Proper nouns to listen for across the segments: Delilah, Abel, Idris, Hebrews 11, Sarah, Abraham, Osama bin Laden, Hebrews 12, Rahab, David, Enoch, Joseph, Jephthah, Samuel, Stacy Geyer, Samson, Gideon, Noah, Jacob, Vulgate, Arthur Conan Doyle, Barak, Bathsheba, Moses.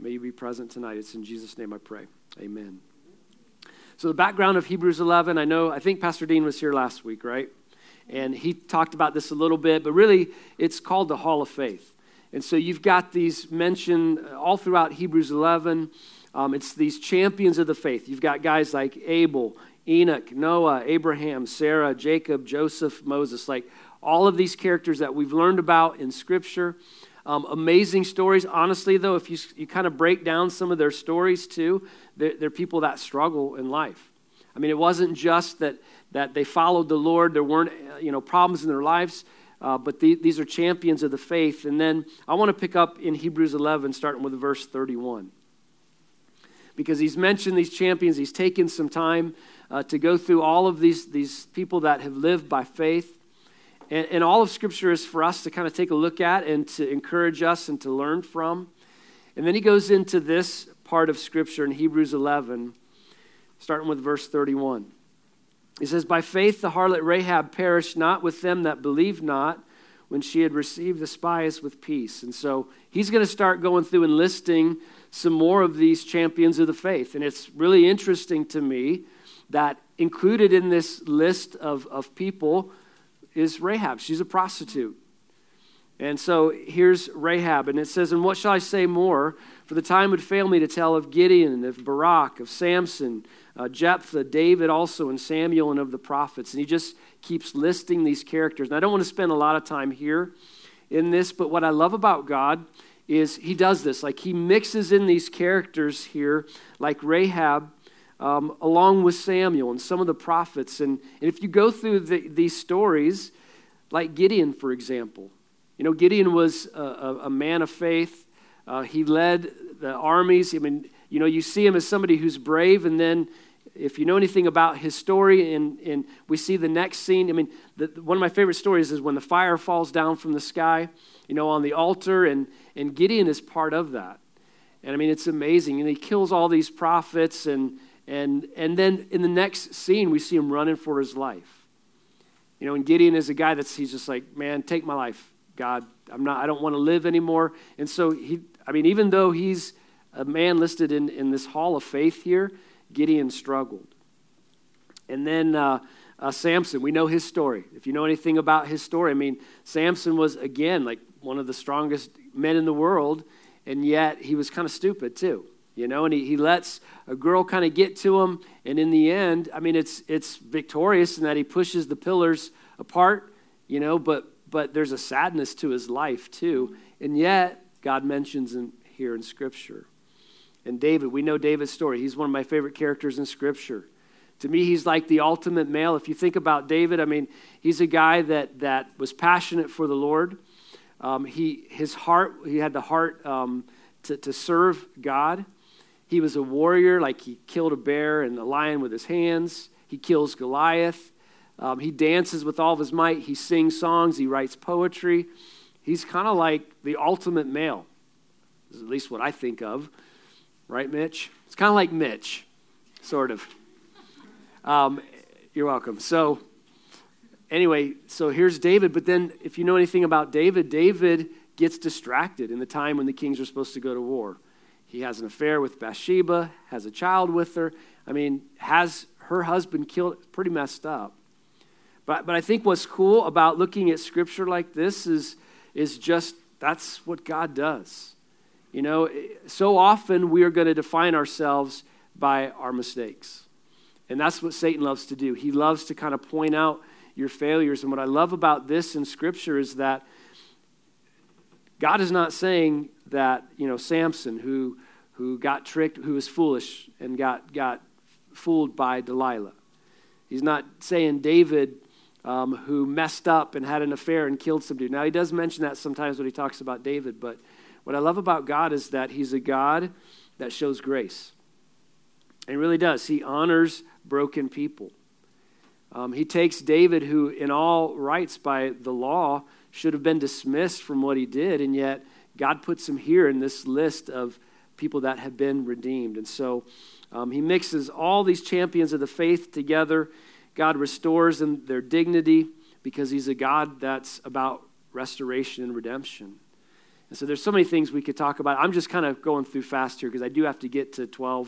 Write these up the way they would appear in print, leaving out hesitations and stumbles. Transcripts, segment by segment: may you be present tonight. It's in Jesus' name I pray. Amen. So the background of Hebrews 11, I think Pastor Dean was here last week, right? And he talked about this a little bit, but really it's called the Hall of Faith. And so you've got these mentioned all throughout Hebrews 11. It's these champions of the faith. You've got guys like Abel, Enoch, Noah, Abraham, Sarah, Jacob, Joseph, Moses, like all of these characters that we've learned about in Scripture. Amazing stories. Honestly, though, if you kind of break down some of their stories too, they're people that struggle in life. I mean, it wasn't just that they followed the Lord. There weren't, problems in their lives, but these are champions of the faith. And then I want to pick up in Hebrews 11, starting with verse 31. Because he's mentioned these champions. He's taken some time to go through all of these people that have lived by faith. And all of Scripture is for us to kind of take a look at and to encourage us and to learn from. And then he goes into this part of Scripture in Hebrews 11, starting with verse 31. He says, "By faith the harlot Rahab perished not with them that believed not, when she had received the spies with peace." And so he's going to start going through and listing some more of these champions of the faith. And it's really interesting to me that included in this list of people is Rahab. She's a prostitute. And so here's Rahab. And it says, "And what shall I say more? For the time would fail me to tell of Gideon, of Barak, of Samson, Jephthah, David also, and Samuel, and of the prophets." And he just keeps listing these characters. And I don't want to spend a lot of time here in this, but what I love about God is he does this. Like, he mixes in these characters here, like Rahab, along with Samuel and some of the prophets. And if you go through these stories, like Gideon, for example. Gideon was a man of faith. He led the armies. I mean, you see him as somebody who's brave. And then if you know anything about his story, and we see the next scene. I mean, one of my favorite stories is when the fire falls down from the sky, on the altar. And Gideon is part of that. And I mean, it's amazing. And he kills all these prophets and then in the next scene, we see him running for his life. And Gideon is a guy he's just like, "Man, take my life, God. I don't want to live anymore." And so even though he's a man listed in this hall of faith here, Gideon struggled. And then Samson, we know his story. If you know anything about his story, Samson was, again, like one of the strongest men in the world, and yet he was kind of stupid too. And he lets a girl kind of get to him. And in the end, it's victorious in that he pushes the pillars apart, but there's a sadness to his life too. And yet God mentions him here in Scripture. And David, we know David's story. He's one of my favorite characters in Scripture. To me, he's like the ultimate male. If you think about David, he's a guy that was passionate for the Lord. He had the heart to serve God. He was a warrior, like he killed a bear and a lion with his hands. He kills Goliath. He dances with all of his might. He sings songs. He writes poetry. He's kind of like the ultimate male, is at least what I think of. Right, Mitch? It's kind of like Mitch, sort of. You're welcome. So anyway, here's David. But then if you know anything about David, David gets distracted in the time when the kings are supposed to go to war. He has an affair with Bathsheba, has a child with her. Has her husband killed. Pretty messed up. But I think what's cool about looking at Scripture like this is just that's what God does. So often we are going to define ourselves by our mistakes. And that's what Satan loves to do. He loves to kind of point out your failures. And what I love about this in Scripture is that God is not saying that, Samson, who got tricked, who was foolish and got fooled by Delilah. He's not saying David, who messed up and had an affair and killed some dude. Now, he does mention that sometimes when he talks about David, but what I love about God is that he's a God that shows grace. And he really does. He honors broken people. He takes David, who in all rights by the law should have been dismissed from what he did, and yet God puts him here in this list of people that have been redeemed. And so he mixes all these champions of the faith together. God restores them their dignity because he's a God that's about restoration and redemption. And so there's so many things we could talk about. I'm just kind of going through fast here because I do have to get to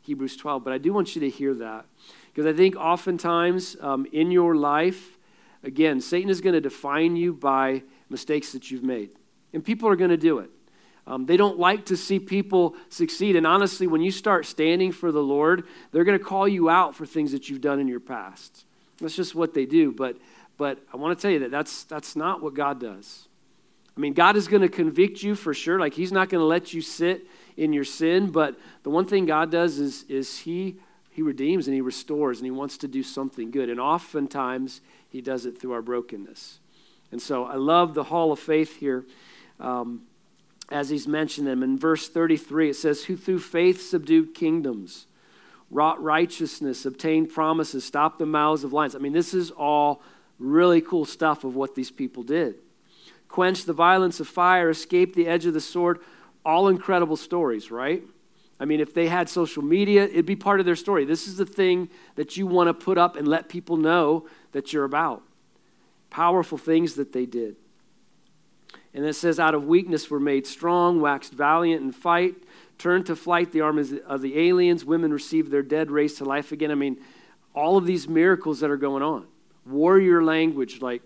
Hebrews 12, but I do want you to hear that because I think oftentimes in your life, again, Satan is going to define you by mistakes that you've made, and people are going to do it. They don't like to see people succeed, and honestly, when you start standing for the Lord, they're going to call you out for things that you've done in your past. That's just what they do, but I want to tell you that that's not what God does. I mean, God is going to convict you for sure. Like, he's not going to let you sit in your sin, but the one thing God does is he redeems and he restores, and he wants to do something good, and oftentimes he does it through our brokenness. And so I love the hall of faith here as he's mentioned them. In verse 33, it says, who through faith subdued kingdoms, wrought righteousness, obtained promises, stopped the mouths of lions. I mean, this is all really cool stuff of what these people did. Quenched the violence of fire, escaped the edge of the sword. All incredible stories, right? I mean, if they had social media, it'd be part of their story. This is the thing that you want to put up and let people know that you're about. Powerful things that they did. And it says, out of weakness were made strong, waxed valiant in fight, turned to flight the armies of the aliens, women received their dead, raised to life again. I mean, all of these miracles that are going on. Warrior language, like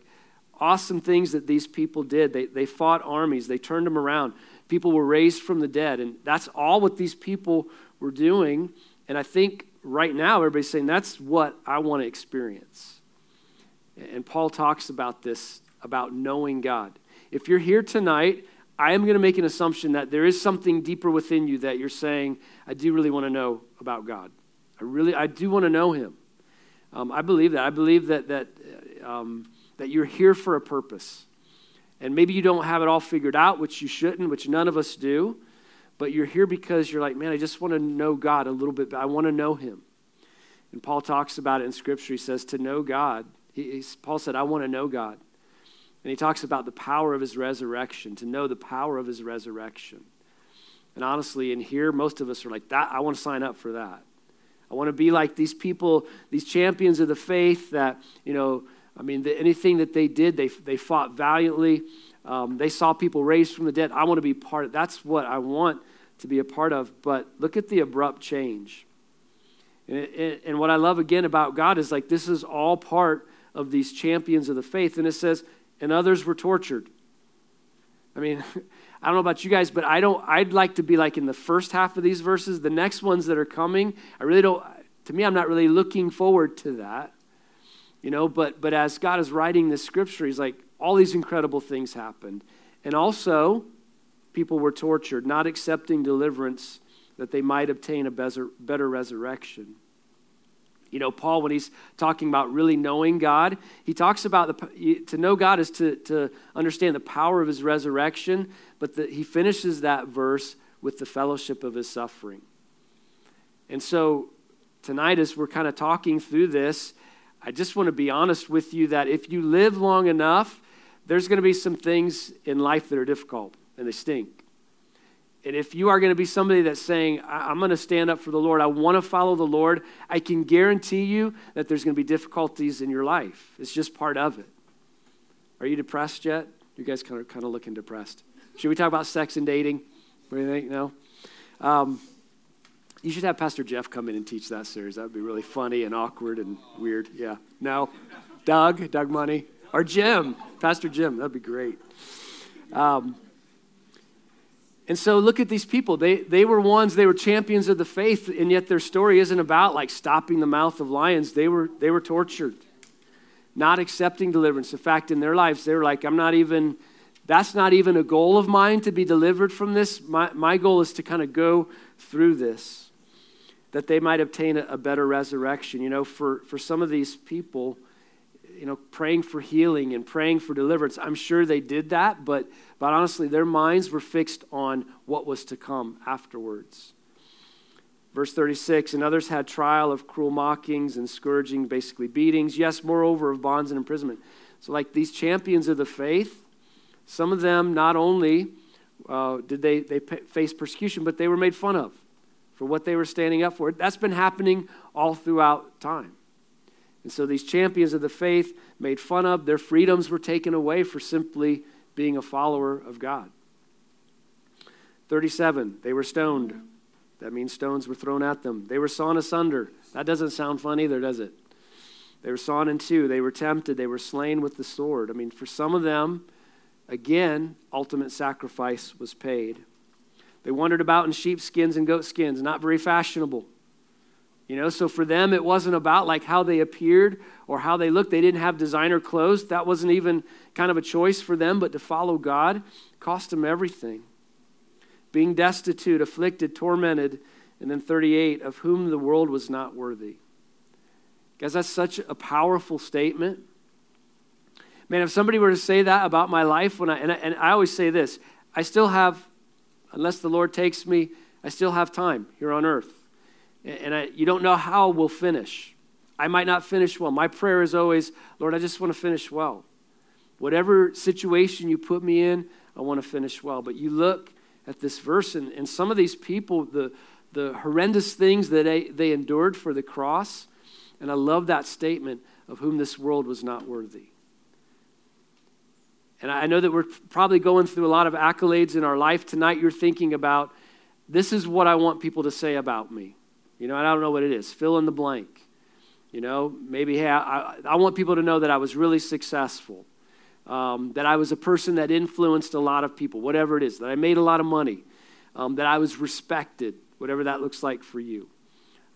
awesome things that these people did. They fought armies. They turned them around. People were raised from the dead, and that's all what these people were doing. And I think right now everybody's saying, that's what I want to experience. And Paul talks about this, about knowing God. If you're here tonight, I am going to make an assumption that there is something deeper within you that you're saying, I do really want to know about God. I do want to know him. I believe that. I believe that you're here for a purpose. And maybe you don't have it all figured out, which you shouldn't, which none of us do. But you're here because you're like, man, I just want to know God a little bit. I want to know him. And Paul talks about it in Scripture. He says to know God. Paul said, I want to know God. And he talks about the power of his resurrection, to know the power of his resurrection. And honestly, in here, most of us are like, that. I want to sign up for that. I want to be like these people, these champions of the faith that, you know, I mean, anything that they did, they fought valiantly. They saw people raised from the dead. I want to be part of. That's what I want to be a part of. But look at the abrupt change. And what I love, again, about God is like this is all part of these champions of the faith. And it says, and others were tortured. I mean, I don't know about you guys, but I'd like to be like in the first half of these verses. The next ones that are coming, I'm not really looking forward to that. You know, but as God is writing this scripture, he's like, all these incredible things happened. And also, people were tortured, not accepting deliverance that they might obtain a better resurrection. You know, Paul, when he's talking about really knowing God, he talks about to know God is to understand the power of his resurrection, but he finishes that verse with the fellowship of his suffering. And so tonight, as we're kind of talking through this, I just want to be honest with you that if you live long enough, there's going to be some things in life that are difficult and they stink. And if you are going to be somebody that's saying, I'm going to stand up for the Lord, I want to follow the Lord, I can guarantee you that there's going to be difficulties in your life. It's just part of it. Are you depressed yet? You guys kind of looking depressed. Should we talk about sex and dating? What do you think? No? You should have Pastor Jeff come in and teach that series. That would be really funny and awkward and weird. Yeah. No? Doug Money. Or Jim. Pastor Jim. That'd be great. And so look at these people. They were champions of the faith, and yet their story isn't about like stopping the mouth of lions. They were tortured, not accepting deliverance. In fact, in their lives, they were like, that's not even a goal of mine to be delivered from this. My goal is to kind of go through this, that they might obtain a better resurrection. You know, for some of these people, you know, praying for healing and praying for deliverance, I'm sure they did that, but honestly, their minds were fixed on what was to come afterwards. Verse 36, and others had trial of cruel mockings and scourging, basically beatings, yes, moreover, of bonds and imprisonment. So like these champions of the faith, some of them not only did they face persecution, but they were made fun of for what they were standing up for. That's been happening all throughout time. And so these champions of the faith made fun of, their freedoms were taken away for simply being a follower of God. 37, they were stoned. That means stones were thrown at them. They were sawn asunder. That doesn't sound fun either, does it? They were sawn in two. They were tempted. They were slain with the sword. I mean, for some of them, again, ultimate sacrifice was paid. They wandered about in sheepskins and goatskins, not very fashionable. You know, so for them, it wasn't about like how they appeared or how they looked. They didn't have designer clothes. That wasn't even kind of a choice for them, but to follow God cost them everything. Being destitute, afflicted, tormented, and then 38, of whom the world was not worthy. Guys, that's such a powerful statement. Man, if somebody were to say that about my life, and I always say this, I still have, unless the Lord takes me, I still have time here on earth. And you don't know how we'll finish. I might not finish well. My prayer is always, Lord, I just want to finish well. Whatever situation you put me in, I want to finish well. But you look at this verse, and some of these people, the horrendous things that they endured for the cross, and I love that statement, of whom this world was not worthy. And I know that we're probably going through a lot of accolades in our life. Tonight you're thinking about, this is what I want people to say about me. You know, I don't know what it is. Fill in the blank. You know, maybe, hey, I want people to know that I was really successful, that I was a person that influenced a lot of people, whatever it is, that I made a lot of money, that I was respected, whatever that looks like for you,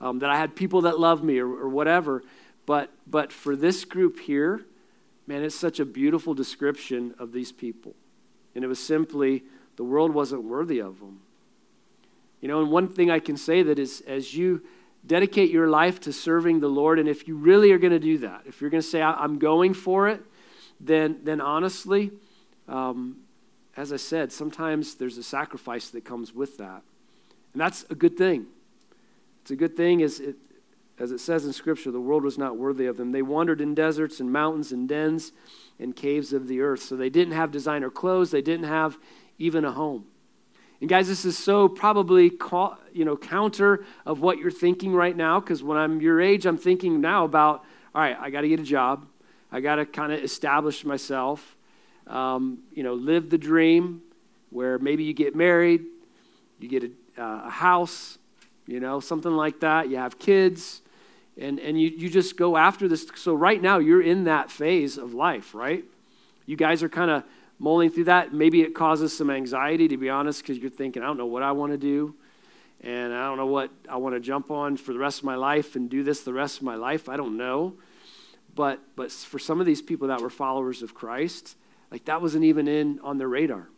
that I had people that loved me or whatever. But for this group here, man, it's such a beautiful description of these people. And it was simply, the world wasn't worthy of them. You know, and one thing I can say that is, as you dedicate your life to serving the Lord, and if you really are going to do that, if you're going to say, I'm going for it, then honestly, as I said, sometimes there's a sacrifice that comes with that. And that's a good thing. It's a good thing, as it says in Scripture, the world was not worthy of them. They wandered in deserts and mountains and dens and caves of the earth. So they didn't have designer clothes. They didn't have even a home. And guys, this is so probably counter of what you're thinking right now, because when I'm your age, I'm thinking now about, all right, I got to get a job. I got to kind of establish myself, live the dream where maybe you get married, you get a house, something like that. You have kids, and you just go after this. So right now you're in that phase of life, right? You guys are kind of mulling through that. Maybe it causes some anxiety, to be honest, because you're thinking, I don't know what I want to do, and I don't know what I want to jump on for the rest of my life and do this the rest of my life. I don't know. But for some of these people that were followers of Christ, like that wasn't even on their radar.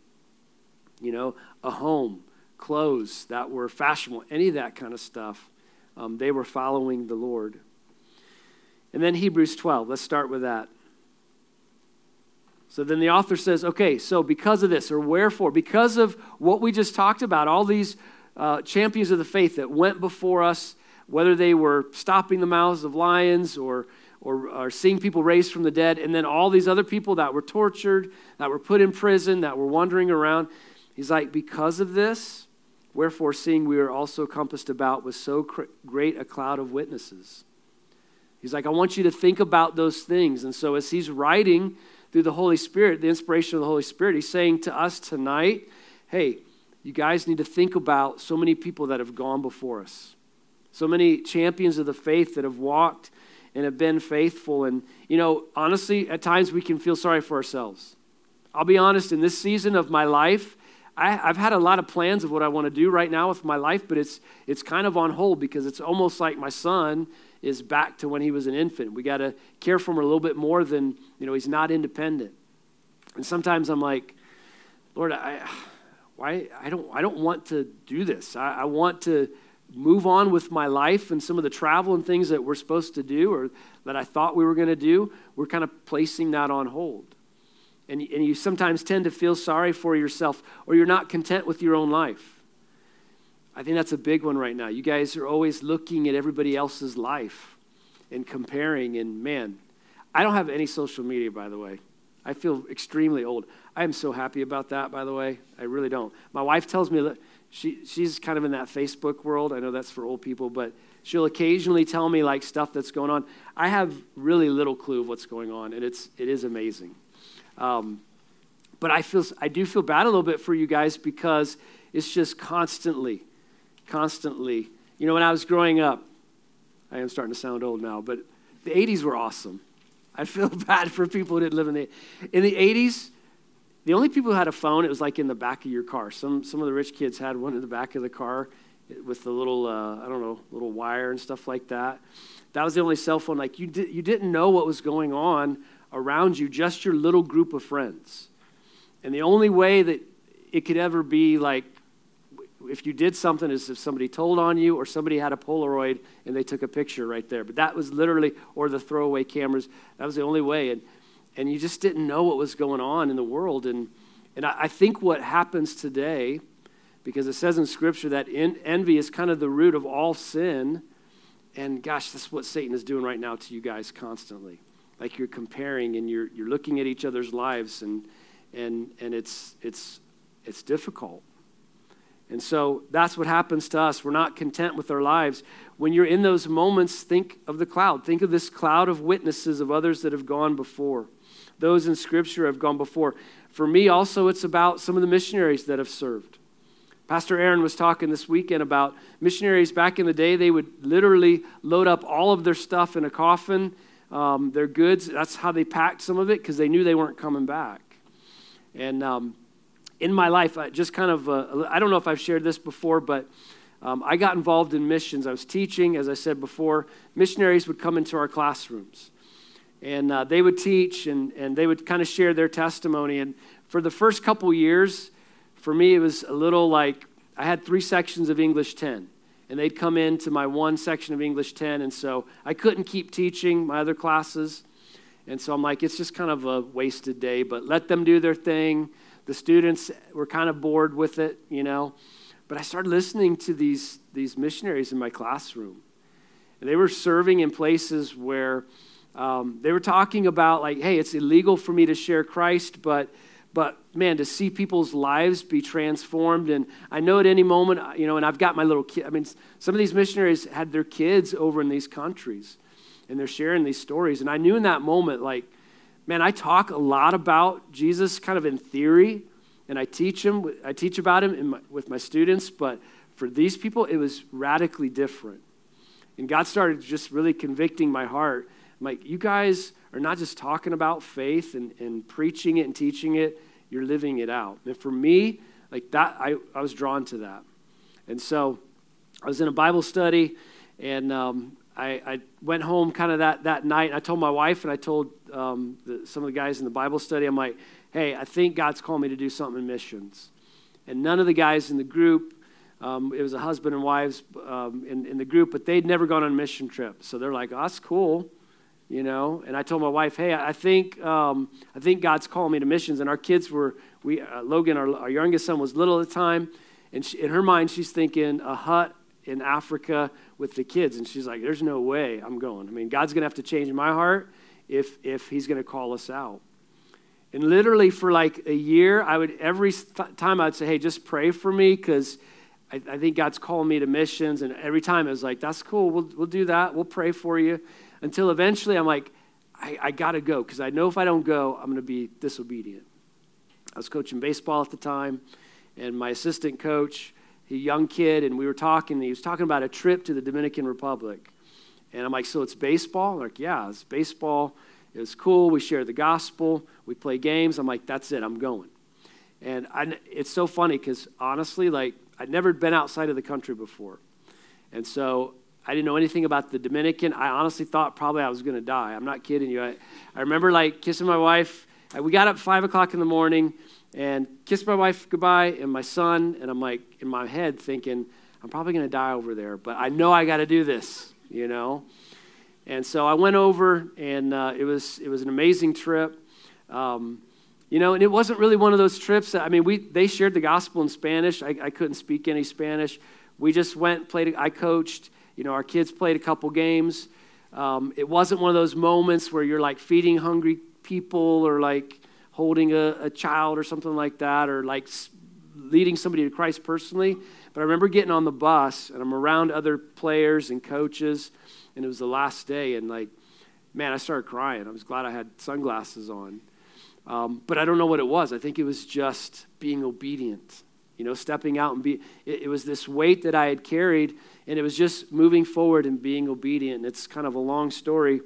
A home, clothes that were fashionable, any of that kind of stuff. They were following the Lord. And then Hebrews 12, let's start with that. So then the author says, okay, so because of this, or wherefore, because of what we just talked about, all these champions of the faith that went before us, whether they were stopping the mouths of lions or seeing people raised from the dead, and then all these other people that were tortured, that were put in prison, that were wandering around, he's like, because of this, wherefore, seeing we are also compassed about with so great a cloud of witnesses. He's like, I want you to think about those things. And so as he's writing through the Holy Spirit, the inspiration of the Holy Spirit, he's saying to us tonight, hey, you guys need to think about so many people that have gone before us, so many champions of the faith that have walked and have been faithful. And, honestly, at times we can feel sorry for ourselves. I'll be honest, in this season of my life, I've had a lot of plans of what I want to do right now with my life, but it's kind of on hold because it's almost like my son is back to when he was an infant. We got to care for him a little bit more than, he's not independent. And sometimes I'm like, Lord, I don't want to do this. I want to move on with my life, and some of the travel and things that we're supposed to do or that I thought we were going to do, we're kind of placing that on hold. And you sometimes tend to feel sorry for yourself, or you're not content with your own life. I think that's a big one right now. You guys are always looking at everybody else's life and comparing. And man, I don't have any social media, by the way. I feel extremely old. I am so happy about that, by the way. I really don't. My wife tells me that she's kind of in that Facebook world. I know that's for old people, but she'll occasionally tell me like stuff that's going on. I have really little clue of what's going on, and it is amazing. But I do feel bad a little bit for you guys because It's just constantly. You know, when I was growing up, I am starting to sound old now, but the 80s were awesome. I feel bad for people who didn't live in the 80s. The only people who had a phone, it was like in the back of your car. Some of the rich kids had one in the back of the car with the little, little wire and stuff like that. That was the only cell phone. Like you didn't know what was going on around you, just your little group of friends. And the only way that it could ever be like, if you did something, is if somebody told on you or somebody had a Polaroid and they took a picture right there. But that was literally, or the throwaway cameras, that was the only way. And you just didn't know what was going on in the world. And I think what happens today, because it says in Scripture that envy is kind of the root of all sin. And gosh, that's what Satan is doing right now to you guys constantly. Like you're comparing and you're looking at each other's lives and it's difficult. And so that's what happens to us. We're not content with our lives. When you're in those moments, think of the cloud. Think of this cloud of witnesses of others that have gone before. Those in Scripture have gone before. For me also, it's about some of the missionaries that have served. Pastor Aaron was talking this weekend about missionaries back in the day. They would literally load up all of their stuff in a coffin, their goods. That's how they packed some of it because they knew they weren't coming back. And in my life, I just kind of, I don't know if I've shared this before, but I got involved in missions. I was teaching, as I said before. Missionaries would come into our classrooms, and they would teach, and they would kind of share their testimony. And for the first couple years, for me, it was a little like, I had 3 sections of English 10, and they'd come into my one section of English 10, and so I couldn't keep teaching my other classes. And so I'm like, it's just kind of a wasted day, but let them do their thing. The students were kind of bored with it, you know. But I started listening to these missionaries in my classroom. And they were serving in places where they were talking about, like, hey, it's illegal for me to share Christ, but man, to see people's lives be transformed. And I know at any moment, you know, and I've got my little kid. I mean, some of these missionaries had their kids over in these countries. And they're sharing these stories. And I knew in that moment, like, man, I talk a lot about Jesus kind of in theory, and I teach about him with my students, but for these people, it was radically different. And God started just really convicting my heart. I'm like, you guys are not just talking about faith and preaching it and teaching it, you're living it out. And for me, like that, I was drawn to that. And so I was in a Bible study, and I went home kind of that night, and I told my wife, and I told some of the guys in the Bible study, I'm like, hey, I think God's called me to do something in missions. And none of the guys in the group, it was a husband and wives in the group, but they'd never gone on a mission trip. So they're like, oh, that's cool, you know. And I told my wife, hey, I think God's called me to missions. And our kids were, Logan, our youngest son, was little at the time, and in her mind, she's thinking a hut in Africa with the kids. And she's like, there's no way I'm going. I mean, God's going to have to change my heart if he's going to call us out. And literally for like a year, every time I'd say, hey, just pray for me because I think God's calling me to missions. And every time it was like, that's cool. We'll do that. We'll pray for you. Until eventually I'm like, I got to go because I know if I don't go, I'm going to be disobedient. I was coaching baseball at the time, and my assistant coach, a young kid, and we were talking, and he was talking about a trip to the Dominican Republic. And I'm like, so it's baseball? I'm like, yeah, it's baseball. It was cool. We share the gospel. We play games. I'm like, that's it. I'm going. And it's so funny because, honestly, like, I'd never been outside of the country before. And so I didn't know anything about the Dominican. I honestly thought probably I was going to die. I'm not kidding you. I remember, like, kissing my wife. We got up 5 o'clock in the morning, and kissed my wife goodbye and my son, and I'm like in my head thinking, I'm probably going to die over there, but I know I got to do this, you know? And so I went over, and it was an amazing trip. You know, and it wasn't really one of those trips that, I mean, they shared the gospel in Spanish. I couldn't speak any Spanish. We just went, played, I coached, you know, our kids played a couple games. It wasn't one of those moments where you're like feeding hungry people or like holding a child or something like that, or like leading somebody to Christ personally. But I remember getting on the bus, and I'm around other players and coaches, and it was the last day, and like, man, I started crying. I was glad I had sunglasses on. But I don't know what it was. I think it was just being obedient. you know, stepping out and it was this weight that I had carried, and it was just moving forward and being obedient. It's kind of a long story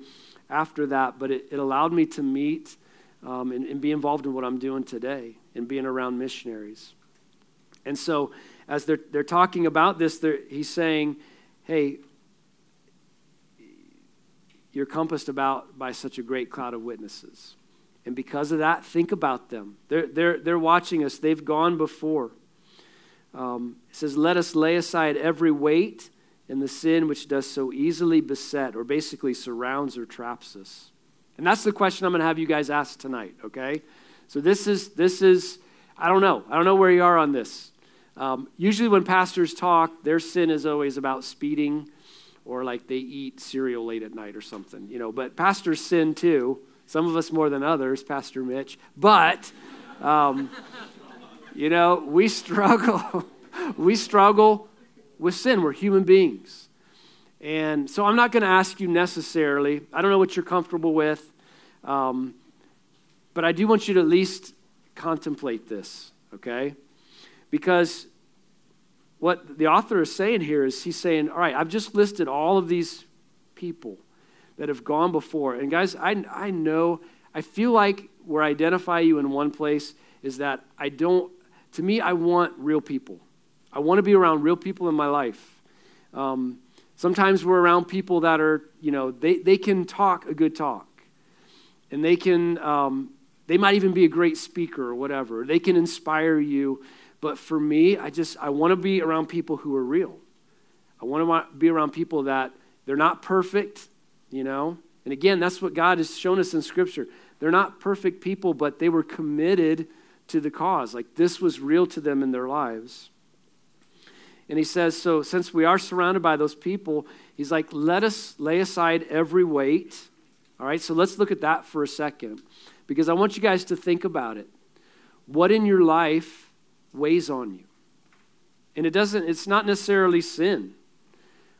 after that, but it allowed me to meet and be involved in what I'm doing today and being around missionaries. And so as they're talking about this, he's saying, hey, you're compassed about by such a great cloud of witnesses. And because of that, think about them. They're watching us. They've gone before. It says, let us lay aside every weight and the sin which does so easily beset, or basically surrounds or traps us. And that's the question I'm going to have you guys ask tonight, okay? So this is I don't know. I don't know where you are on this. Usually when pastors talk, their sin is always about speeding, or like they eat cereal late at night or something, you know. But pastors sin too. Some of us more than others, Pastor Mitch. But, you know, we struggle. We struggle with sin. We're human beings. And so I'm not going to ask you necessarily. I don't know what you're comfortable with. But I do want you to at least contemplate this, okay? Because what the author is saying here is he's saying, all right, I've just listed all of these people that have gone before. And guys, I know, I feel like where I identify you in one place is that to me, I want real people. I want to be around real people in my life. Sometimes we're around people that are, you know, they can talk a good talk. And they can, they might even be a great speaker or whatever. They can inspire you. But for me, I want to be around people who are real. I want to be around people that they're not perfect, you know. And again, that's what God has shown us in Scripture. They're not perfect people, but they were committed to the cause. Like, this was real to them in their lives. And he says, so since we are surrounded by those people, he's like, let us lay aside every weight. All right, so let's look at that for a second, because I want you guys to think about it. What in your life weighs on you? And it's not necessarily sin,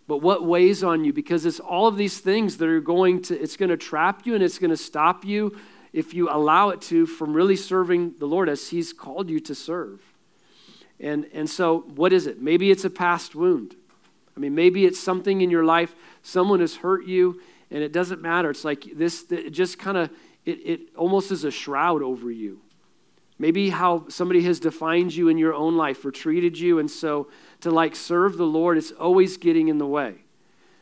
but what weighs on you? Because it's all of these things that it's going to trap you, and it's going to stop you, if you allow it to, from really serving the Lord as he's called you to serve. And so what is it? Maybe it's a past wound. I mean, maybe it's something in your life. Someone has hurt you, and it doesn't matter. It's like this, it just kind of, it almost is a shroud over you. Maybe how somebody has defined you in your own life or treated you. And so to like serve the Lord, it's always getting in the way.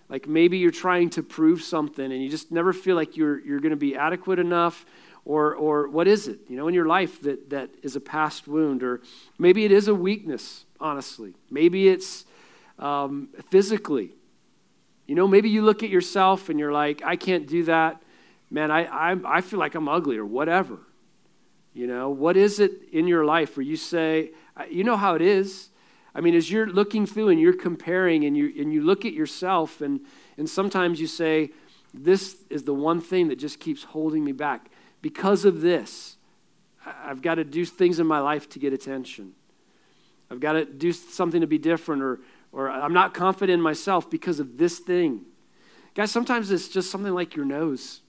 Like maybe you're trying to prove something and you just never feel like you're going to be adequate enough, or what is it, you know, in your life that is a past wound, or maybe it is a weakness, honestly. Maybe it's physically, you know, maybe you look at yourself and you're like, I can't do that. Man, I feel like I'm ugly or whatever. You know, what is it in your life where you say, you know how it is? I mean, as you're looking through and you're comparing and you look at yourself, and sometimes you say, this is the one thing that just keeps holding me back. Because of this, I've got to do things in my life to get attention. I've got to do something to be different, or I'm not confident in myself because of this thing. Guys, sometimes it's just something like your nose.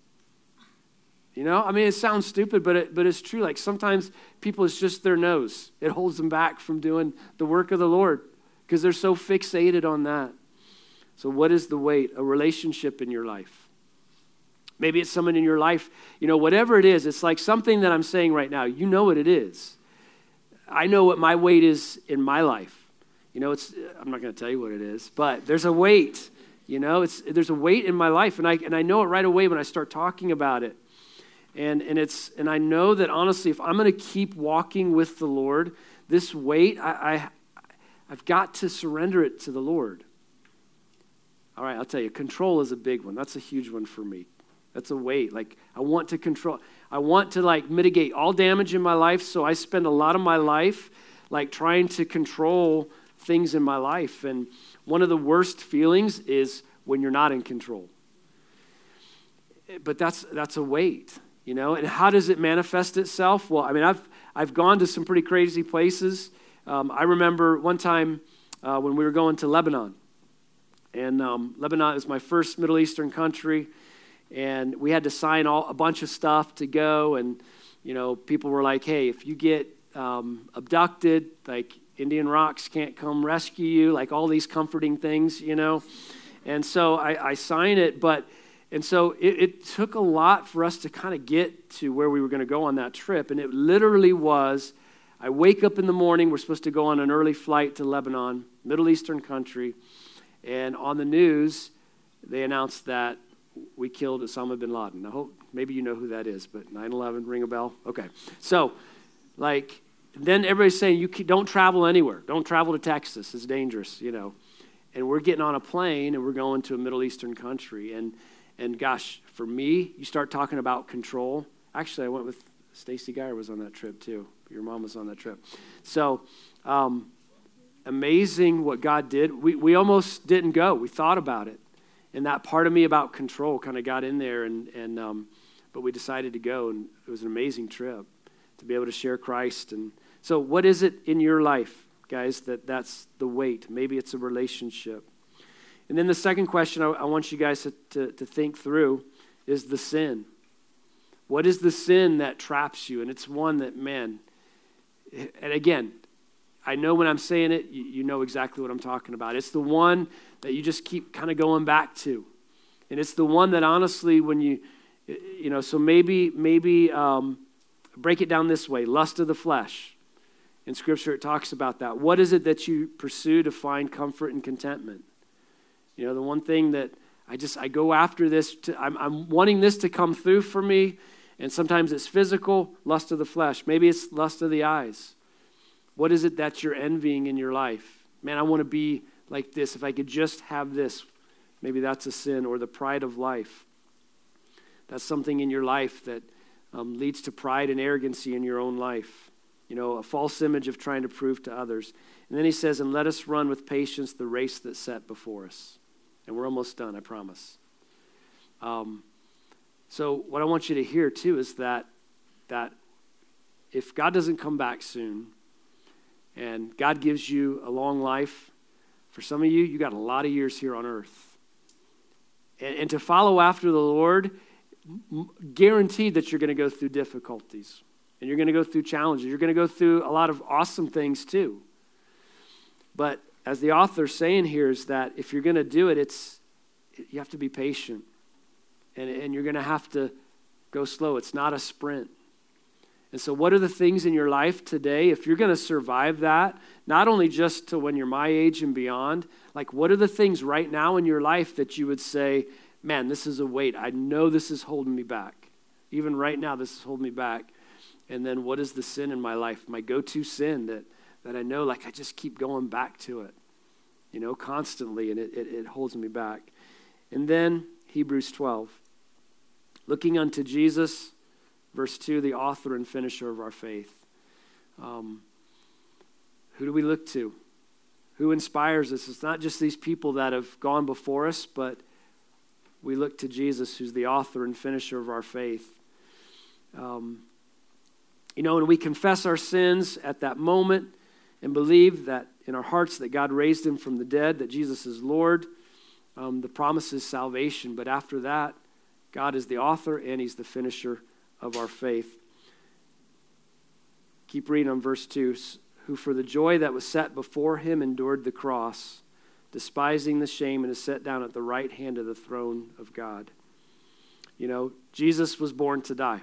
You know, I mean, it sounds stupid, but it's true. Like sometimes people, it's just their nose. It holds them back from doing the work of the Lord because they're so fixated on that. So what is the weight? A relationship in your life. Maybe it's someone in your life, you know, whatever it is, it's like something that I'm saying right now. You know what it is. I know what my weight is in my life. You know, I'm not going to tell you what it is, but there's a weight, you know, there's a weight in my life. And I know it right away when I start talking about it. And I know that honestly, if I'm going to keep walking with the Lord, this weight, I've got to surrender it to the Lord. All right, I'll tell you, control is a big one. That's a huge one for me. That's a weight. Like I want to control. I want to like mitigate all damage in my life. So I spend a lot of my life like trying to control things in my life. And one of the worst feelings is when you're not in control. But that's a weight. You know, and how does it manifest itself? Well, I mean, I've gone to some pretty crazy places. I remember one time when we were going to Lebanon, and Lebanon is my first Middle Eastern country, and we had to sign a bunch of stuff to go, and you know, people were like, "Hey, if you get abducted, like Indian rocks can't come rescue you, like all these comforting things, you know. And so I sign it, but, and so it took a lot for us to kind of get to where we were going to go on that trip. And it literally was, I wake up in the morning, we're supposed to go on an early flight to Lebanon, Middle Eastern country, and on the news, they announced that we killed Osama bin Laden. I hope, maybe you know who that is, but 9/11, ring a bell? Okay. So, like, then everybody's saying, you don't travel anywhere. Don't travel to Texas. It's dangerous, you know. And we're getting on a plane, and we're going to a Middle Eastern country. And gosh, for me, you start talking about control. Actually, I went with Stacy Geyer was on that trip, too. Your mom was on that trip. So, amazing what God did. We almost didn't go. We thought about it. And that part of me about control kind of got in there, but we decided to go, and it was an amazing trip to be able to share Christ. And so what is it in your life, guys, that's the weight? Maybe it's a relationship. And then the second question I want you guys to think through is the sin. What is the sin that traps you? And it's one that, man, and again, I know when I'm saying it, you know exactly what I'm talking about. It's the one that you just keep kind of going back to. And it's the one that honestly when you know, so maybe break it down this way, lust of the flesh. In Scripture, it talks about that. What is it that you pursue to find comfort and contentment? You know, the one thing that I go after this, I'm wanting this to come through for me, and sometimes it's physical, lust of the flesh. Maybe it's lust of the eyes. What is it that you're envying in your life? Man, I want to be like this. If I could just have this, maybe that's a sin. Or the pride of life. That's something in your life that leads to pride and arrogancy in your own life. You know, a false image of trying to prove to others. And then he says, and let us run with patience the race that's set before us. And we're almost done, I promise. So what I want you to hear, too, is that if God doesn't come back soon, and God gives you a long life. For some of you, you got a lot of years here on earth. And to follow after the Lord, guaranteed that you're going to go through difficulties. And you're going to go through challenges. You're going to go through a lot of awesome things too. But as the author's saying here is that if you're going to do it, you have to be patient. And you're going to have to go slow. It's not a sprint. And so what are the things in your life today, if you're going to survive that, not only just to when you're my age and beyond, like what are the things right now in your life that you would say, man, this is a weight. I know this is holding me back. Even right now, this is holding me back. And then what is the sin in my life, my go-to sin that I know, like I just keep going back to it, you know, constantly, and it holds me back. And then Hebrews 12, looking unto Jesus, Verse 2, the author and finisher of our faith. Who do we look to? Who inspires us? It's not just these people that have gone before us, but we look to Jesus, who's the author and finisher of our faith. You know, and we confess our sins at that moment and believe that in our hearts that God raised him from the dead, that Jesus is Lord. The promise is salvation. But after that, God is the author and he's the finisher of our faith. Keep reading on verse 2. Who for the joy that was set before him endured the cross, despising the shame, and is set down at the right hand of the throne of God. You know, Jesus was born to die.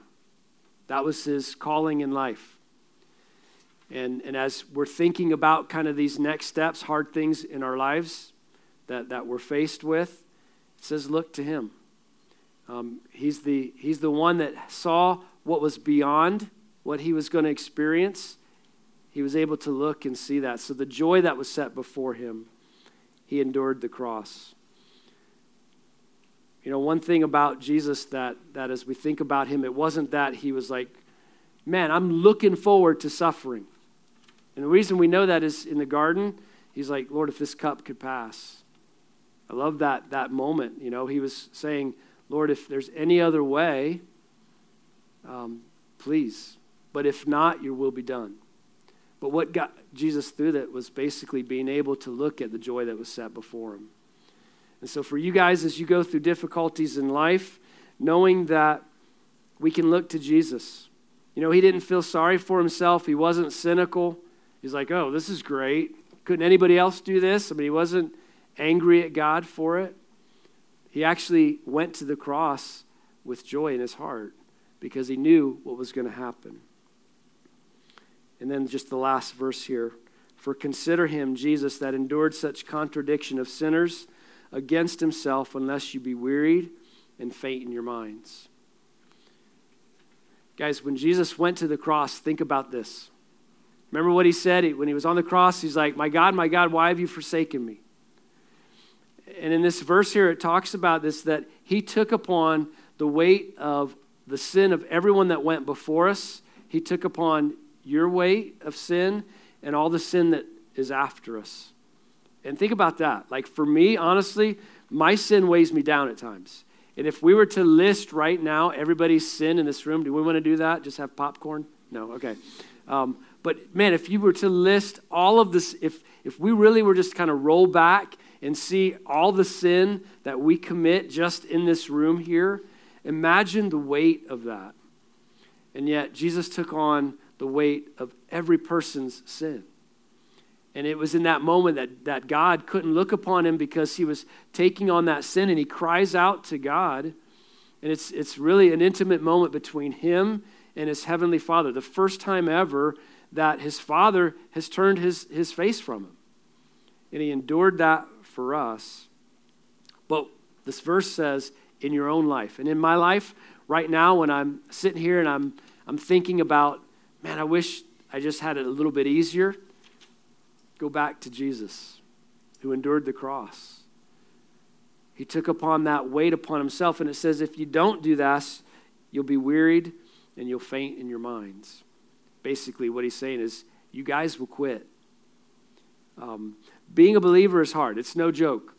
That was his calling in life. And as we're thinking about kind of these next steps, hard things in our lives that we're faced with, it says look to him. He's the one that saw what was beyond what he was going to experience. He was able to look and see that. So the joy that was set before him, he endured the cross. You know, one thing about Jesus that as we think about him, it wasn't that he was like, man, I'm looking forward to suffering. And the reason we know that is in the garden, he's like, Lord, if this cup could pass. I love that moment. You know, he was saying, Lord, if there's any other way, please. But if not, your will be done. But what got Jesus through that was basically being able to look at the joy that was set before him. And so for you guys, as you go through difficulties in life, knowing that we can look to Jesus. You know, he didn't feel sorry for himself. He wasn't cynical. He's like, oh, this is great. Couldn't anybody else do this? I mean, he wasn't angry at God for it. He actually went to the cross with joy in his heart because he knew what was going to happen. And then just the last verse here. For consider him, Jesus, that endured such contradiction of sinners against himself, unless you be wearied and faint in your minds. Guys, when Jesus went to the cross, think about this. Remember what he said when he was on the cross? He's like, my God, why have you forsaken me? And in this verse here, it talks about this, that he took upon the weight of the sin of everyone that went before us. He took upon your weight of sin and all the sin that is after us. And think about that. Like for me, honestly, my sin weighs me down at times. And if we were to list right now everybody's sin in this room, do we want to do that? Just have popcorn? No, okay. But man, if you were to list all of this, if we really were just kind of roll back and see all the sin that we commit just in this room here, imagine the weight of that. And yet Jesus took on the weight of every person's sin. And it was in that moment that God couldn't look upon him because he was taking on that sin, and he cries out to God. And it's really an intimate moment between him and his heavenly Father. The first time ever that his Father has turned his face from him. And he endured that for us. But this verse says, in your own life. And in my life, right now, when I'm sitting here and I'm thinking about, man, I wish I just had it a little bit easier. Go back to Jesus, who endured the cross. He took upon that weight upon himself, and it says, if you don't do this, you'll be wearied and you'll faint in your minds. Basically, what he's saying is, you guys will quit. Being a believer is hard. It's no joke.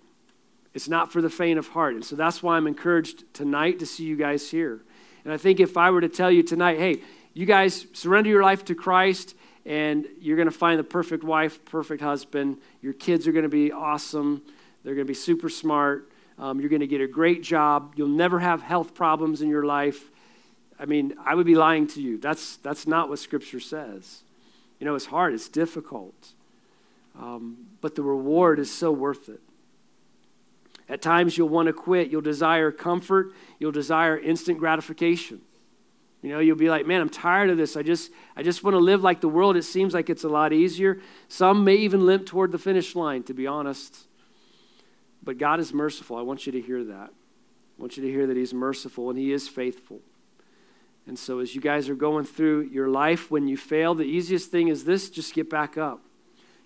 It's not for the faint of heart. And so that's why I'm encouraged tonight to see you guys here. And I think if I were to tell you tonight, hey, you guys surrender your life to Christ, and you're going to find the perfect wife, perfect husband. Your kids are going to be awesome. They're going to be super smart. You're going to get a great job. You'll never have health problems in your life. I mean, I would be lying to you. That's not what Scripture says. You know, it's hard. It's difficult. But the reward is so worth it. At times, you'll want to quit. You'll desire comfort. You'll desire instant gratification. You know, you'll be like, man, I'm tired of this. I just want to live like the world. It seems like it's a lot easier. Some may even limp toward the finish line, to be honest. But God is merciful. I want you to hear that. I want you to hear that he's merciful and he is faithful. And so as you guys are going through your life, when you fail, the easiest thing is this: just get back up.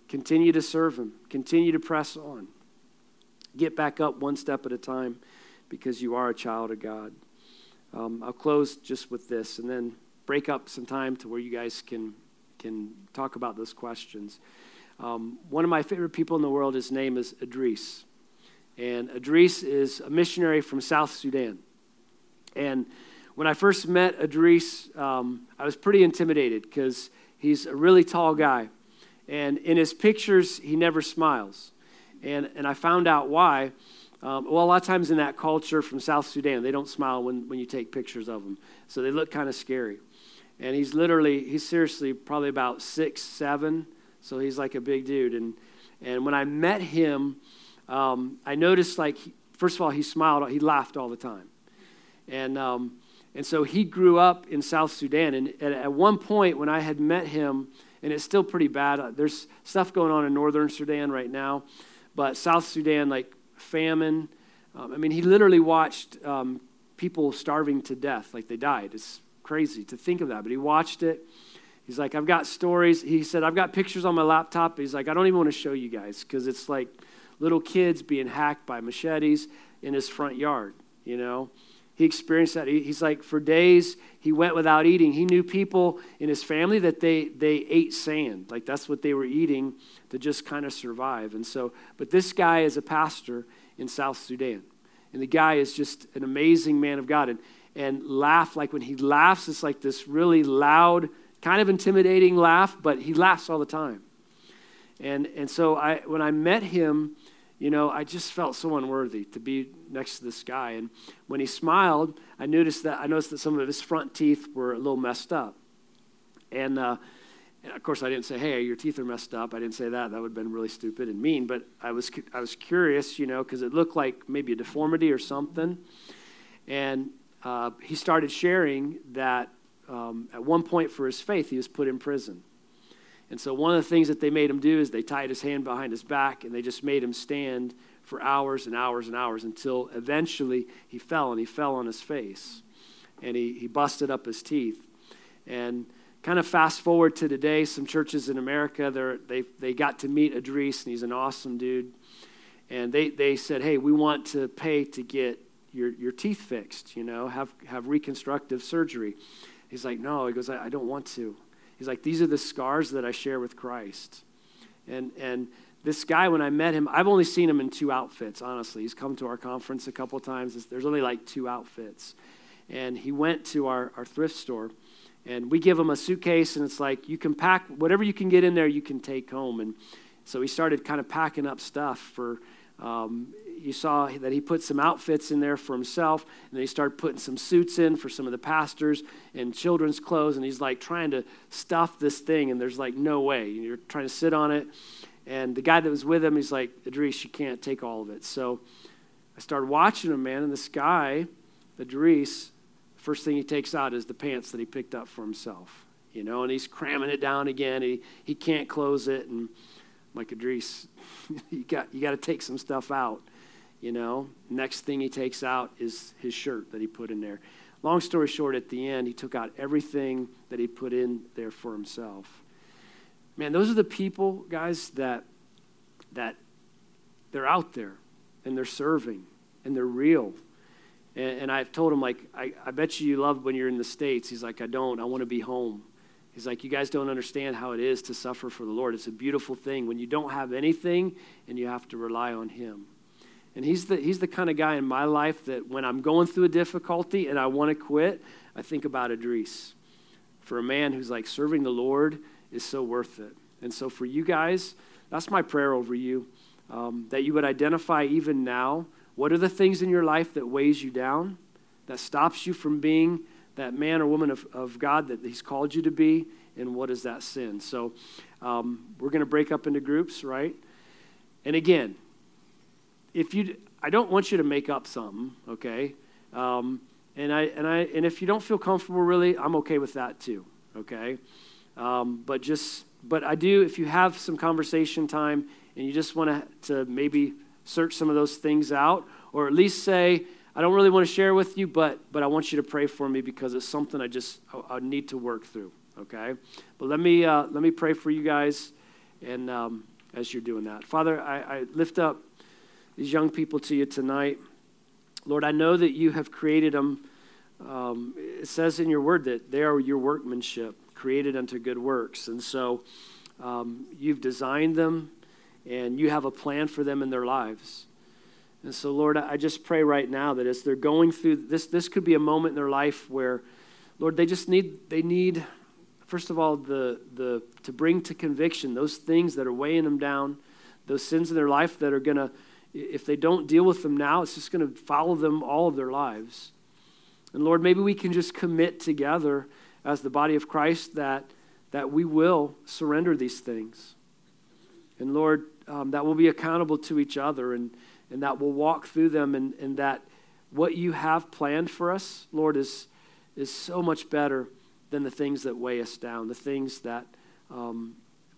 Continue to serve him. Continue to press on. Get back up one step at a time, because you are a child of God. I'll close just with this and then break up some time to where you guys can talk about those questions. One of my favorite people in the world, his name is Idris. And Idris is a missionary from South Sudan. And when I first met Idris, I was pretty intimidated because he's a really tall guy. And in his pictures, he never smiles. And I found out why. Well, a lot of times in that culture from South Sudan, they don't smile when you take pictures of them. So they look kind of scary. And he's seriously probably about 6'7". So he's like a big dude. And when I met him, I noticed, like, first of all, he smiled. He laughed all the time. And so he grew up in South Sudan. And at one point when I had met him, and it's still pretty bad. There's stuff going on in northern Sudan right now. But South Sudan, like, famine. I mean, he literally watched people starving to death, like they died. It's crazy to think of that, but he watched it. He's like, I've got stories. He said, I've got pictures on my laptop. He's like, I don't even want to show you guys because it's like little kids being hacked by machetes in his front yard, you know. He experienced that. He's like, for days, he went without eating. He knew people in his family that they ate sand. Like, that's what they were eating to just kind of survive. And so, but this guy is a pastor in South Sudan. And the guy is just an amazing man of God. And laugh, like when he laughs, it's like this really loud, kind of intimidating laugh, but he laughs all the time. And so when I met him, you know, I just felt so unworthy to be next to this guy. And when he smiled, I noticed that some of his front teeth were a little messed up. And uh, And of course, I didn't say, hey, your teeth are messed up. I didn't say that. That would have been really stupid and mean. But I was curious, you know, because it looked like maybe a deformity or something. And he started sharing that at one point for his faith, he was put in prison. And so one of the things that they made him do is they tied his hand behind his back, and they just made him stand for hours and hours and hours until eventually he fell, and he fell on his face. And he busted up his teeth. And kind of fast forward to today, some churches in America, they got to meet Idris, and he's an awesome dude. And they said, hey, we want to pay to get your teeth fixed, you know, have reconstructive surgery. He's like, no. He goes, I don't want to. He's like, these are the scars that I share with Christ. And this guy, when I met him, I've only seen him in two outfits, honestly. He's come to our conference a couple times. There's only like two outfits. And he went to our thrift store, and we give him a suitcase, and it's like, you can pack whatever you can get in there, you can take home. And so he started kind of packing up stuff for, you saw that he put some outfits in there for himself, and then he started putting some suits in for some of the pastors and children's clothes, and he's like trying to stuff this thing, and there's like no way. You're trying to sit on it. And the guy that was with him, he's like, Idris, you can't take all of it. So I started watching him, man, and this guy, Idris, first thing he takes out is the pants that he picked up for himself, you know, and he's cramming it down again. He can't close it, and I'm like, Idris, you got to take some stuff out, you know. Next thing he takes out is his shirt that he put in there. Long story short, at the end, he took out everything that he put in there for himself. Man, those are the people, guys, that they're out there, and they're serving, and they're real. And I've told him, like, I bet you love when you're in the States. He's like, I don't. I want to be home. He's like, you guys don't understand how it is to suffer for the Lord. It's a beautiful thing when you don't have anything and you have to rely on him. And he's the kind of guy in my life that when I'm going through a difficulty and I want to quit, I think about Idris. For a man who's like, serving the Lord is so worth it. And so for you guys, that's my prayer over you, that you would identify even now, what are the things in your life that weighs you down, that stops you from being that man or woman of God that he's called you to be, and what is that sin? So we're going to break up into groups, right? And again, I don't want you to make up something, okay? And if you don't feel comfortable, really, I'm okay with that too, okay? But I do. If you have some conversation time and you just want to maybe search some of those things out, or at least say, I don't really want to share with you, but I want you to pray for me because it's something I need to work through, okay? But let me pray for you guys, and as you're doing that. Father, I lift up these young people to you tonight. Lord, I know that you have created them. It says in your word that they are your workmanship, created unto good works. And so you've designed them, and you have a plan for them in their lives. And so, Lord, I just pray right now that as they're going through this could be a moment in their life where, Lord, they need, first of all, the to bring to conviction those things that are weighing them down, those sins in their life that are going to, if they don't deal with them now, it's just going to follow them all of their lives. And, Lord, maybe we can just commit together as the body of Christ that we will surrender these things. And, Lord, that we'll be accountable to each other, and that we'll walk through them, and that what you have planned for us, Lord, is so much better than the things that weigh us down, the things that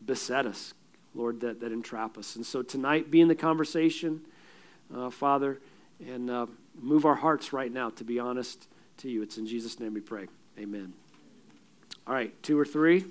beset us, Lord, that entrap us. And so tonight, be in the conversation, Father, and move our hearts right now to be honest to you. It's in Jesus' name we pray. Amen. All right, 2 or 3.